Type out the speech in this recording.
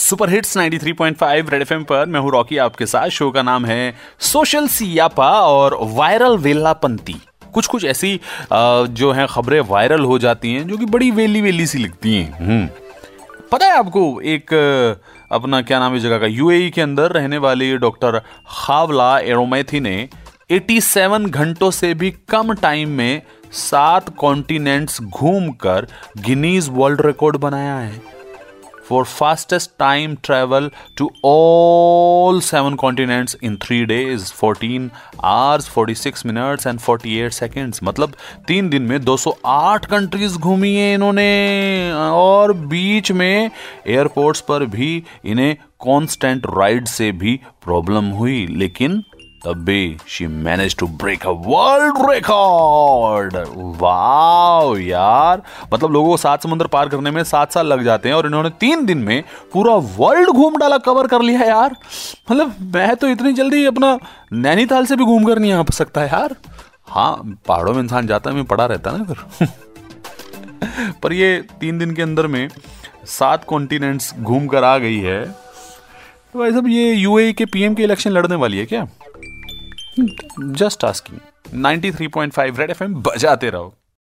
Super hits 93.5 red FM पर मैं हूं रॉकी आपके साथ। शो का नाम है सोशल सियापा और वायरल वेलापंती। कुछ ऐसी जो है खबरें वायरल हो जाती हैं जो कि बड़ी वेली सी लगती हैं। पता है आपको एक अपना क्या नाम है जगह का, यूएई के अंदर रहने वाली डॉक्टर खावला एरोमैथी ने 87 घंटों से भी कम टाइम में 7 कॉन्टिनेंट्स घूमकर गिनीज वर्ल्ड रिकॉर्ड बनाया है for fastest time travel to all 7 continents in 3 days, 14 hours 46 minutes and 48 seconds. मतलब 3 दिन में 208 कंट्रीज घूमी है इन्होंने और बीच में एयरपोर्ट्स पर भी इन्हें कॉन्स्टेंट राइड से भी प्रॉब्लम हुई, लेकिन तब भी she manage to break a world record. Wow यार, मतलब लोगों को 7 समुंदर पार करने में 7 साल लग जाते हैं और इन्होंने 3 दिन में पूरा वर्ल्ड घूम डाला, कवर कर लिया यार। मतलब मैं तो इतनी जल्दी अपना नैनीताल से भी घूम कर नहीं आ सकता है यार। हाँ, पहाड़ों में इंसान जाता है, मैं पड़ा रहता ना फिर पर ये 3 दिन के अंदर में 7 कॉन्टिनेंट्स घूम कर आ गई है। तो भाई साहब, ये यूएई के पीएम के इलेक्शन लड़ने वाली है क्या? Just asking. 93.5 रेड एफएम बजाते रहो।